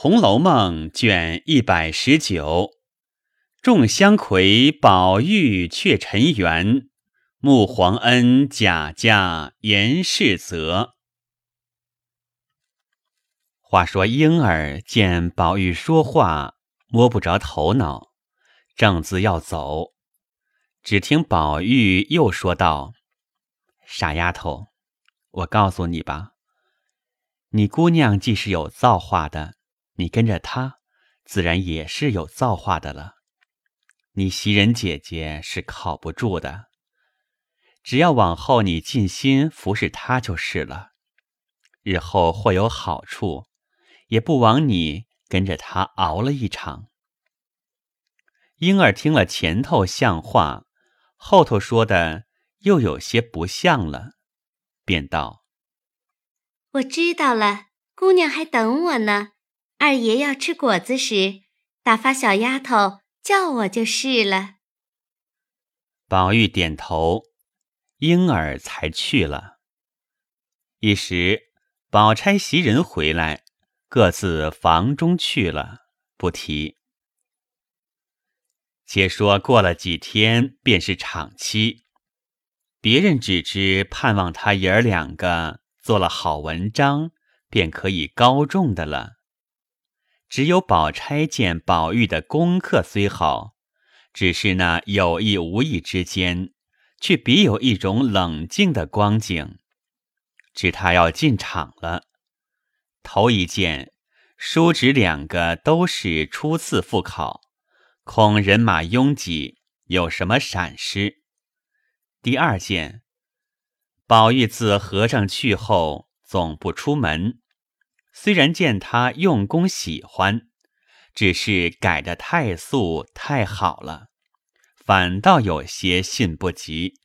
红楼梦》卷119，众香魁宝玉却尘缘，穆皇恩贾家严世泽。话说婴儿见宝玉说话摸不着头脑，正自要走，只听宝玉又说道：“傻丫头，我告诉你吧，你姑娘既是有造化的，你跟着她自然也是有造化的了。你袭人姐姐是靠不住的，只要往后你尽心服侍她就是了，日后或有好处，也不枉你跟着她熬了一场。”婴儿听了前头像话，后头说的又有些不像了，便道：“我知道了，姑娘还等我呢，二爷要吃果子时，打发小丫头叫我就是了。”宝玉点头，婴儿才去了。一时宝钗袭人回来，各自房中去了，不提。且说过了几天便是场期，别人只知盼望他爷儿两个做了好文章便可以高中的了，只有宝钗见宝玉的功课虽好，只是那有意无意之间却别有一种冷静的光景，知他要进场了。头一件叔侄两个都是初次复考，恐人马拥挤，有什么闪失。第二件，宝玉自和尚去后总不出门，虽然见他用功喜欢，只是改得太素太好了，反倒有些信不及，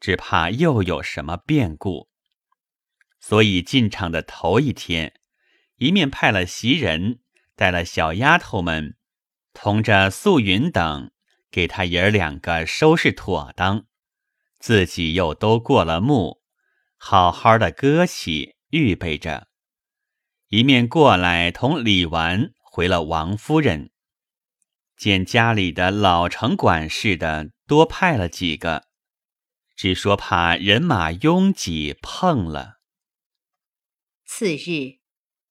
只怕又有什么变故。所以进场的头一天，一面派了袭人带了小丫头们同着素云等给他爷儿两个收拾妥当，自己又都过了目，好好的歌起预备着。一面过来同李纨回了王夫人，见家里的老城管事的多派了几个，只说怕人马拥挤碰了。次日，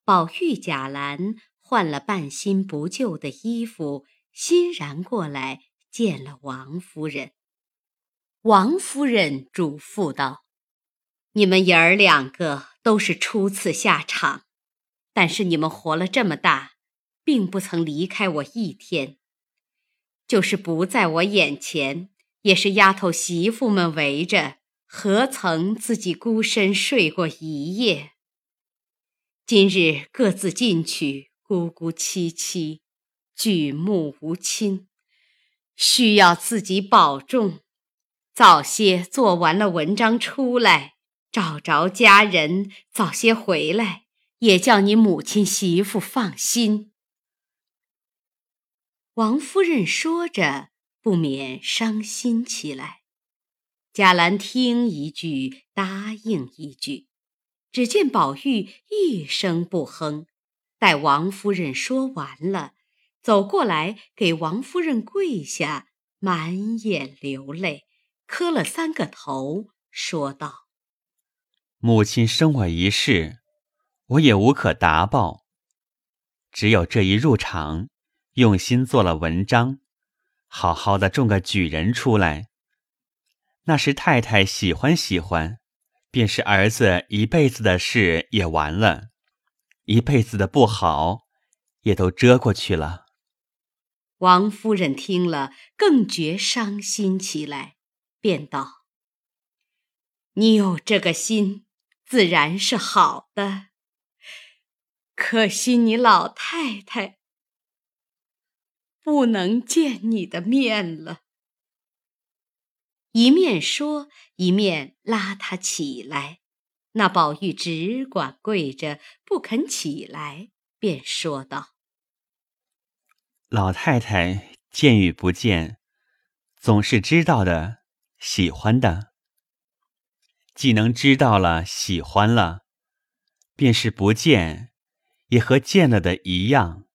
宝玉贾兰换了半新不旧的衣服，欣然过来见了王夫人。王夫人嘱咐道：“你们爷儿两个都是初次下场，但是你们活了这么大，并不曾离开我一天，就是不在我眼前，也是丫头媳妇们围着，何曾自己孤身睡过一夜？今日各自进去，孤孤凄凄，举目无亲，需要自己保重，早些做完了文章出来，找着家人，早些回来，也叫你母亲媳妇放心。”王夫人说着，不免伤心起来。贾兰听一句，答应一句，只见宝玉一声不哼，待王夫人说完了，走过来给王夫人跪下，满眼流泪，磕了三个头，说道：“母亲生我一世，我也无可答报，只有这一入场，用心做了文章，好好的种个举人出来，那时太太喜欢喜欢，便是儿子一辈子的事也完了，一辈子的不好也都遮过去了。”王夫人听了更觉伤心起来，便道：“你有这个心自然是好的，可惜你老太太不能见你的面了。”一面说，一面拉他起来，那宝玉只管跪着不肯起来，便说道：“老太太见与不见，总是知道的喜欢的，既能知道了喜欢了，便是不见也和见了的一样，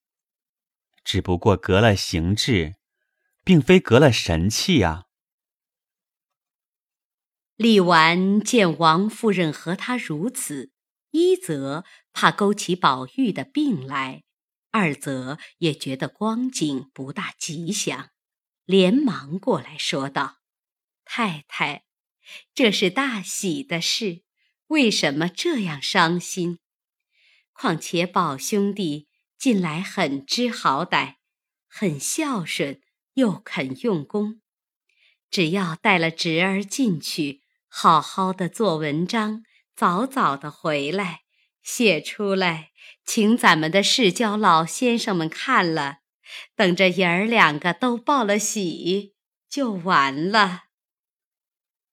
只不过隔了形制，并非隔了神气啊。厉纨见王夫人和他如此，一则怕勾起宝玉的病来，二则也觉得光景不大吉祥，连忙过来说道：太太，这是大喜的事，为什么这样伤心？况且宝兄弟近来很知好歹，很孝顺，又肯用功，只要带了侄儿进去，好好的做文章，早早的回来，写出来，请咱们的世交老先生们看了，等着爷儿两个都报了喜，就完了。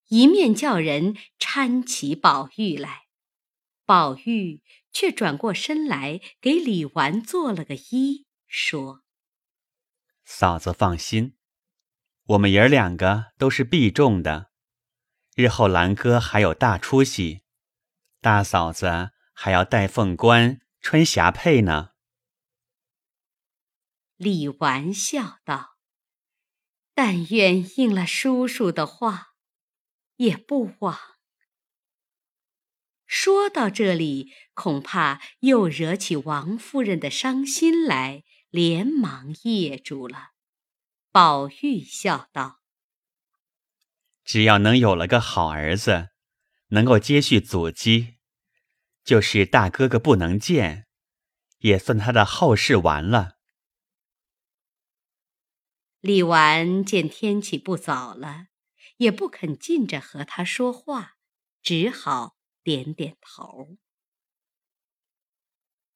一面叫人搀起宝玉来，宝玉却转过身来给李纨做了个揖，说：嫂子放心，我们爷儿两个都是必中的，日后兰哥还有大出息，大嫂子还要戴凤冠穿霞帔呢。李纨笑道：但愿应了叔叔的话，也不枉。说到这里，恐怕又惹起王夫人的伤心来，连忙噎住了。宝玉笑道：只要能有了个好儿子，能够接续祖基，就是大哥哥不能见，也算他的后事完了。李纨见天气不早了，也不肯近着和他说话，只好点点头。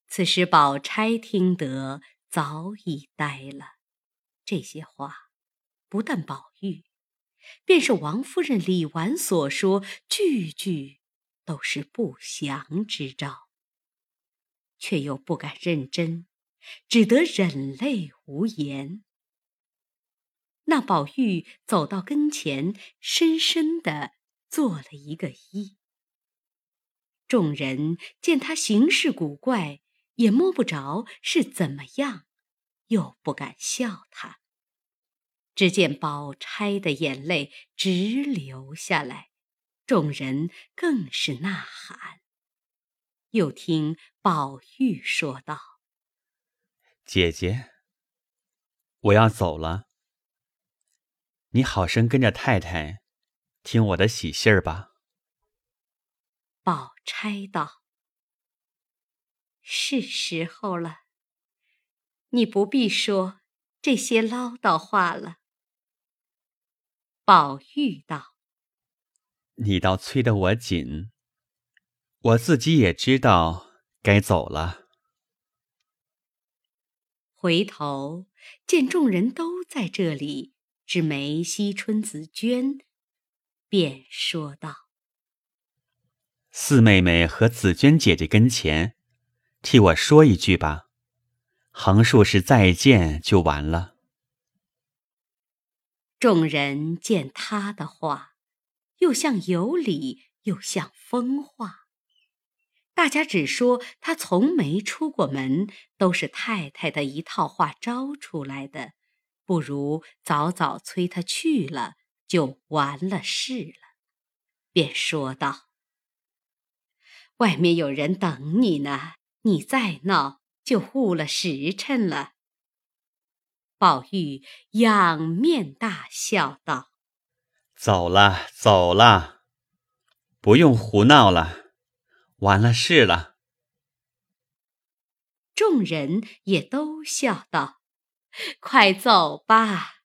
此时宝钗听得早已呆了，这些话不但宝玉，便是王夫人、李纨所说，句句都是不祥之兆，却又不敢认真，只得忍泪无言。那宝玉走到跟前，深深地做了一个揖。众人见他行事古怪，也摸不着是怎么样，又不敢笑他。只见宝钗的眼泪直流下来，众人更是呐喊。又听宝玉说道：姐姐，我要走了，你好生跟着太太听我的喜信儿吧。宝钗道：是时候了，你不必说这些唠叨话了。宝玉道：你倒催得我紧，我自己也知道该走了。回头见众人都在这里，只没惜春紫娟，便说道：四妹妹和紫娟姐姐跟前，替我说一句吧，横竖是再见就完了。众人见他的话，又像有理，又像疯话，大家只说他从没出过门，都是太太的一套话招出来的，不如早早催他去了，就完了事了。便说道：外面有人等你呢，你再闹就误了时辰了。宝玉仰面大笑道：走了走了，不用胡闹了，完了事了。众人也都笑道：快走吧。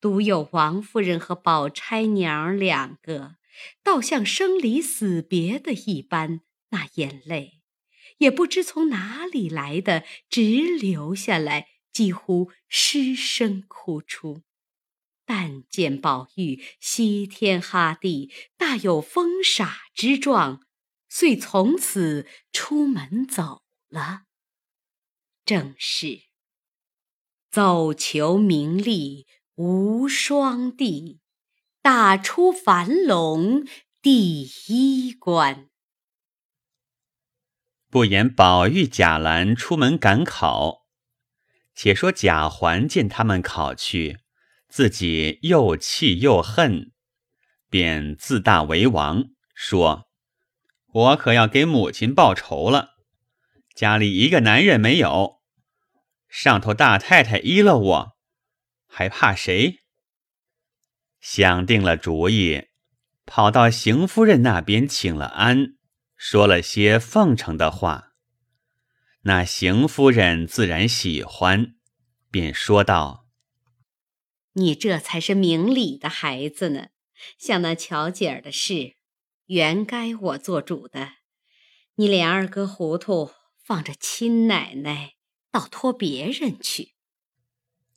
独有王夫人和宝钗娘两个，倒像生离死别的一般，那眼泪也不知从哪里来的，直流下来，几乎失声哭出。但见宝玉西天哈地，大有疯傻之状，遂从此出门走了。正是走求名利无双地，打出樊笼第一关。不言宝玉贾兰出门赶考，且说贾环见他们考去，自己又气又恨，便自大为王，说我可要给母亲报仇了，家里一个男人没有，上头大太太依了我，还怕谁？想定了主意，跑到邢夫人那边请了安，说了些奉承的话。那邢夫人自然喜欢，便说道：你这才是明理的孩子呢，像那乔姐儿的事，原该我做主的，你连二哥糊涂，放着亲奶奶，倒托别人去。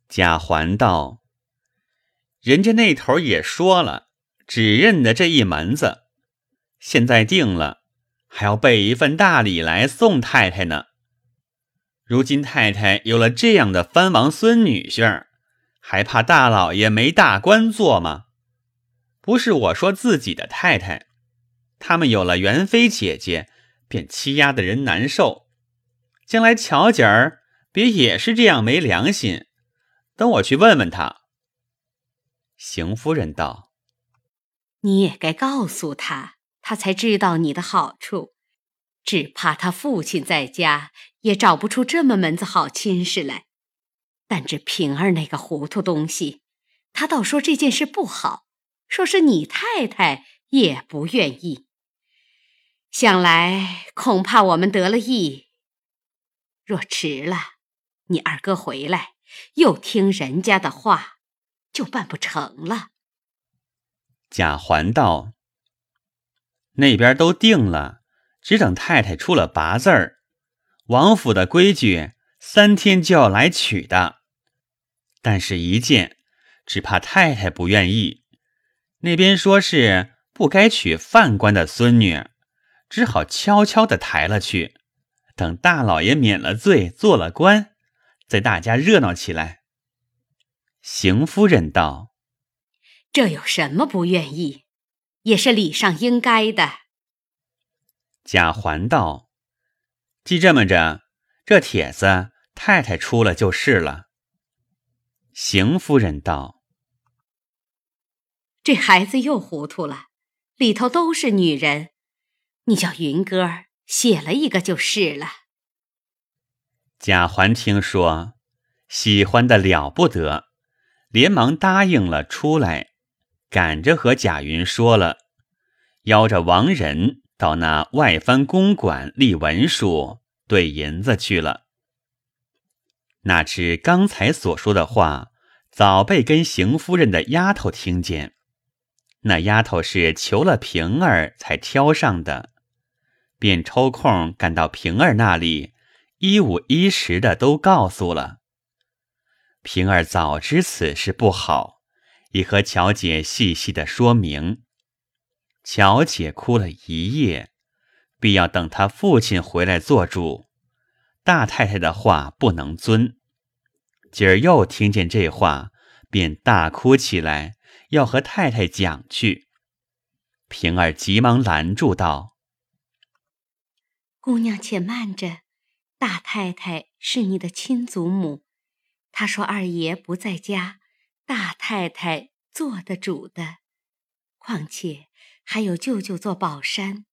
贾环道：人家那头也说了，只认得这一门子，现在定了，还要备一份大礼来送太太呢。如今太太有了这样的藩王孙女婿，还怕大老爷没大官做吗？不是我说自己的太太，他们有了元妃姐姐，便欺压的人难受，将来巧姐儿别也是这样没良心，等我去问问他。邢夫人道：你也该告诉他，他才知道你的好处，只怕他父亲在家也找不出这么门子好亲事来，但只平儿那个糊涂东西，他倒说这件事不好，说是你太太也不愿意，想来恐怕我们得了意，若迟了，你二哥回来又听人家的话，就办不成了。贾环道：那边都定了，只等太太出了八字儿，王府的规矩3天就要来娶的，但是一件，只怕太太不愿意，那边说是不该娶犯官的孙女，只好悄悄地抬了去，等大老爷免了罪做了官，再大家热闹起来。邢夫人道：这有什么不愿意，也是礼上应该的。贾环道：既这么着，这帖子太太出了就是了。邢夫人道：这孩子又糊涂了，里头都是女人，你叫云哥写了一个就是了。贾环听说，喜欢的了不得，连忙答应了出来，赶着和贾云说了，邀着王仁到那外藩公馆立文书兑银子去了。哪知刚才所说的话早被跟邢夫人的丫头听见，那丫头是求了平儿才挑上的，便抽空赶到平儿那里，一五一十的都告诉了。平儿早知此事不好，也和乔姐细细的说明。乔姐哭了一夜，必要等她父亲回来做主，大太太的话不能遵。今儿又听见这话，便大哭起来，要和太太讲去。平儿急忙拦住道：姑娘且慢着，大太太是你的亲祖母，他说二爷不在家，大太太做得主的，况且还有舅舅做宝山，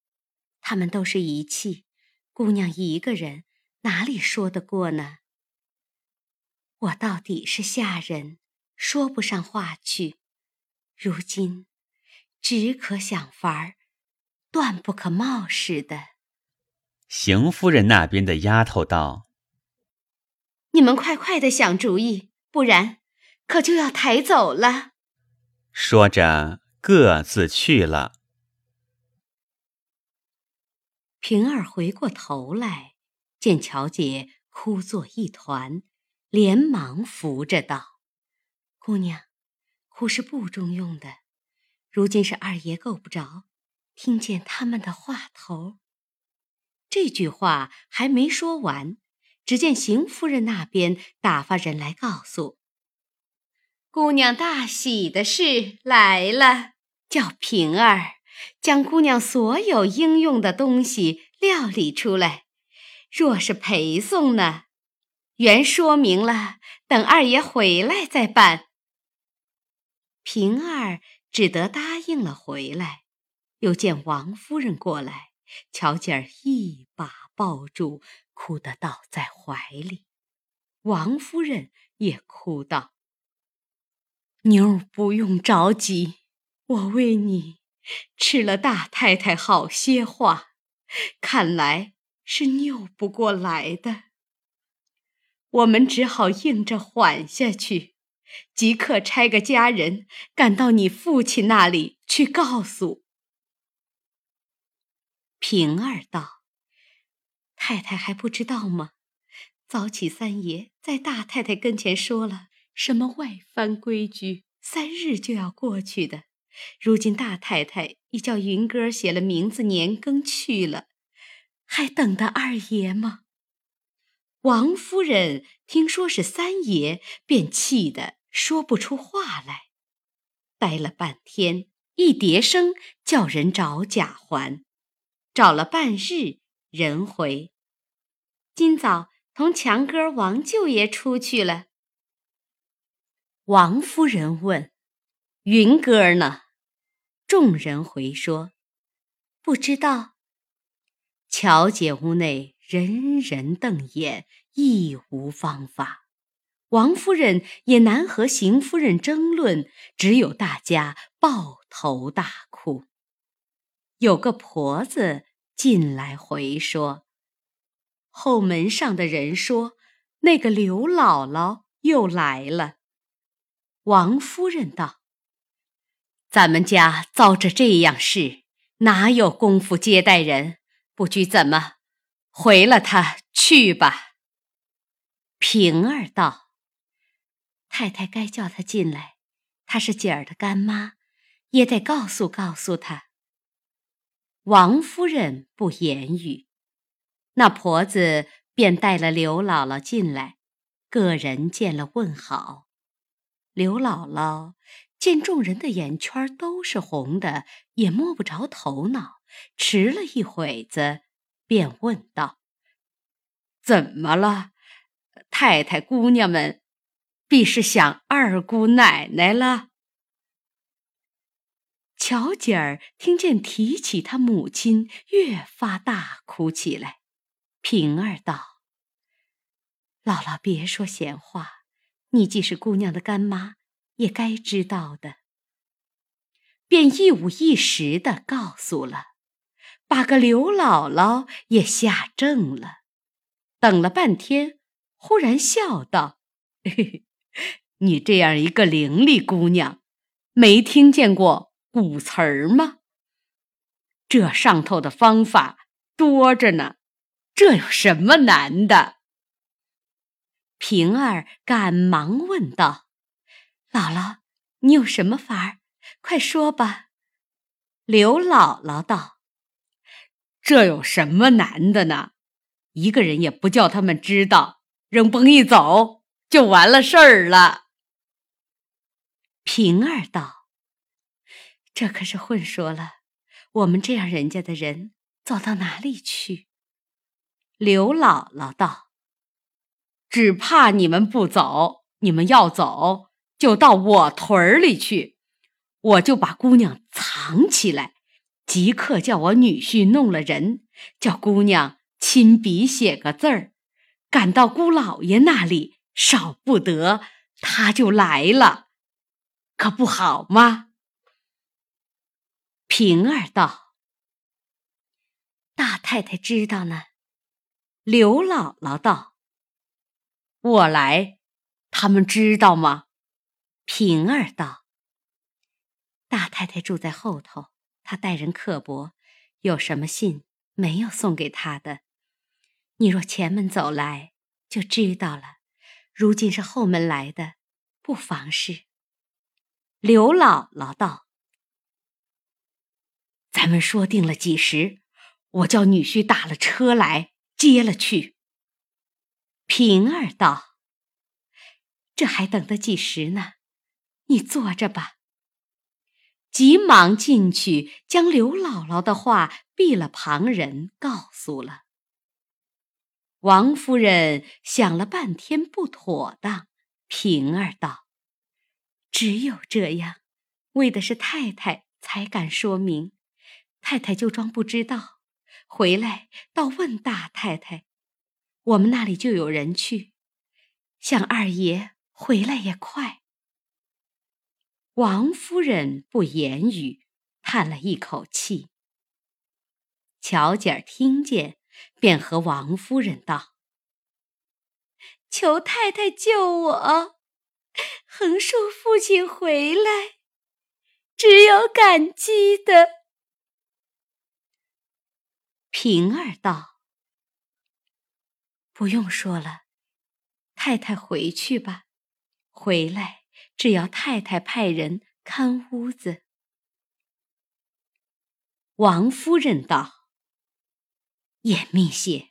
他们都是一气，姑娘一个人哪里说得过呢？我到底是下人，说不上话去，如今只可想法儿，断不可冒失的。邢夫人那边的丫头道：你们快快地想主意，不然可就要抬走了。说着各自去了。平儿回过头来，见乔姐哭作一团，连忙扶着道：姑娘，哭是不中用的，如今是二爷够不着，听见他们的话头。这句话还没说完，只见邢夫人那边打发人来告诉：姑娘大喜的事来了，叫平儿将姑娘所有应用的东西料理出来，若是陪送呢，原说明了等二爷回来再办。平儿只得答应了回来，又见王夫人过来，巧姐儿一把抱住，哭得倒在怀里。王夫人也哭道：妞儿不用着急，我为你吃了大太太好些话，看来是拗不过来的，我们只好硬着缓下去，即刻差个家人赶到你父亲那里去告诉。平儿道：太太还不知道吗？早起三爷在大太太跟前说了什么外藩规矩，3日就要过去的，如今大太太已叫云哥写了名字年羹去了，还等得二爷吗？王夫人听说是三爷，便气得说不出话来，呆了半天，一叠声叫人找贾环，找了半日，人回今早同强哥王舅爷出去了。王夫人问：云哥呢？众人回说：不知道。乔姐屋内人人瞪眼，亦无方法。王夫人也难和邢夫人争论，只有大家抱头大哭。有个婆子进来回说：后门上的人说，那个刘姥姥又来了。王夫人道：咱们家遭着这样事，哪有功夫接待人？不拘怎么回了他去吧。平儿道：太太该叫他进来，他是姐儿的干妈，也得告诉他。王夫人不言语，那婆子便带了刘姥姥进来，各人见了问好。刘姥姥见众人的眼圈都是红的，也摸不着头脑，迟了一会子，便问道：怎么了？太太姑娘们必是想二姑奶奶了。巧姐儿听见提起她母亲，越发大哭起来。平儿道：姥姥别说闲话，你既是姑娘的干妈，也该知道的。便一五一十地告诉了，把个刘姥姥也吓怔了，等了半天，忽然笑道：嘿嘿，你这样一个伶俐姑娘，没听见过古词儿吗？这上头的方法多着呢，这有什么难的？平儿赶忙问道：姥姥，你有什么法儿？快说吧。刘姥姥道：这有什么难的呢？一个人也不叫他们知道，扔崩一走就完了事儿了。平儿道：这可是混说了，我们这样人家的人走到哪里去？刘姥姥道：只怕你们不走，你们要走就到我屯里去，我就把姑娘藏起来，即刻叫我女婿弄了人，叫姑娘亲笔写个字儿，赶到姑老爷那里，少不得他就来了，可不好吗？平儿道：大太太知道呢。刘姥姥道：我来他们知道吗？平儿道：大太太住在后头，他待人刻薄，有什么信没有送给他的，你若前门走来就知道了，如今是后门来的，不妨事。刘姥姥道：咱们说定了几时，我叫女婿打了车来接了去。平儿道：这还等得几时呢，你坐着吧。急忙进去，将刘姥姥的话避了旁人告诉了。王夫人想了半天不妥当，平儿道：只有这样，为的是太太才敢说明，太太就装不知道，回来倒问大太太，我们那里就有人去，想二爷回来也快。王夫人不言语，叹了一口气。巧姐儿听见，便和王夫人道：求太太救我，横竖父亲回来，只有感激的。平儿道：不用说了，太太回去吧，回来只要太太派人看屋子。王夫人道：严密些，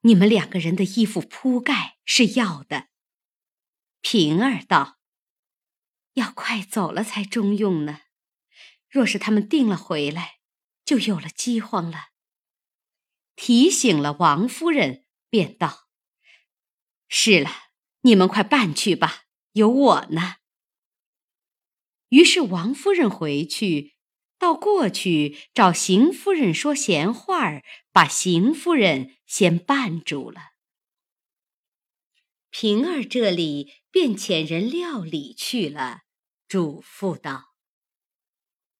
你们两个人的衣服铺盖是要的。平儿道：要快走了才中用呢，若是他们定了回来，就有了饥荒了。提醒了王夫人，便道：是了，你们快办去吧，有我呢。于是王夫人回去，到过去找邢夫人说闲话儿，把邢夫人先绊住了。平儿这里便遣人料理去了，嘱咐道：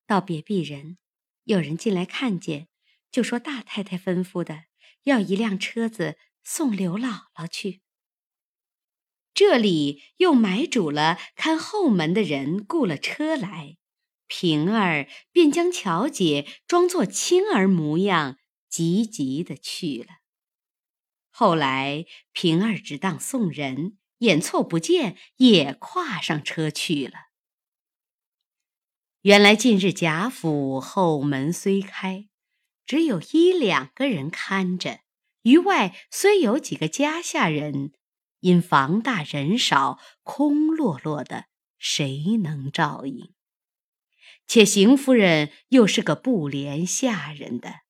倒别避人，有人进来看见，就说大太太吩咐的，要一辆车子送刘姥姥去。这里又买主了看后门的人雇了车来，平儿便将巧姐装作亲儿模样，急急地去了。后来平儿只当送人，眼错不见，也跨上车去了。原来近日贾府后门虽开，只有一两个人看着，于外虽有几个家下人，因房大人少，空落落的，谁能照应？且邢夫人又是个不怜下人的，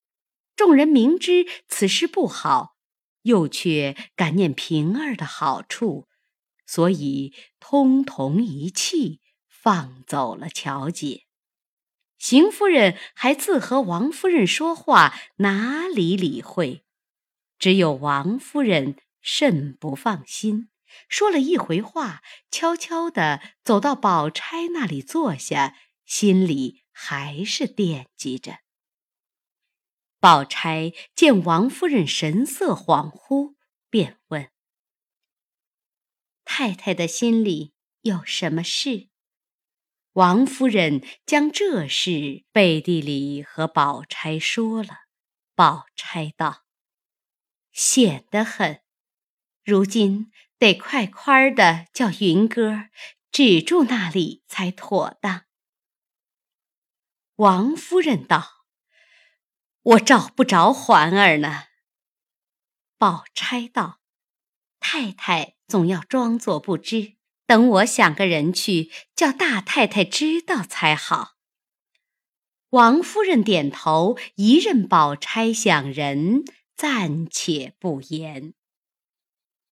众人明知此事不好，又却感念平儿的好处，所以通同一气放走了巧姐。邢夫人还自和王夫人说话，哪里理会？只有王夫人甚不放心，说了一回话，悄悄地走到宝钗那里坐下，心里还是惦记着。宝钗见王夫人神色恍惚，便问：太太的心里有什么事？王夫人将这事背地里和宝钗说了。宝钗道：险得很，如今得快快的叫云哥止住那里才妥当。王夫人道：我找不着环儿呢。宝钗道：太太总要装作不知，等我想个人去叫大太太知道才好。王夫人点头，一任宝钗想人，暂且不言。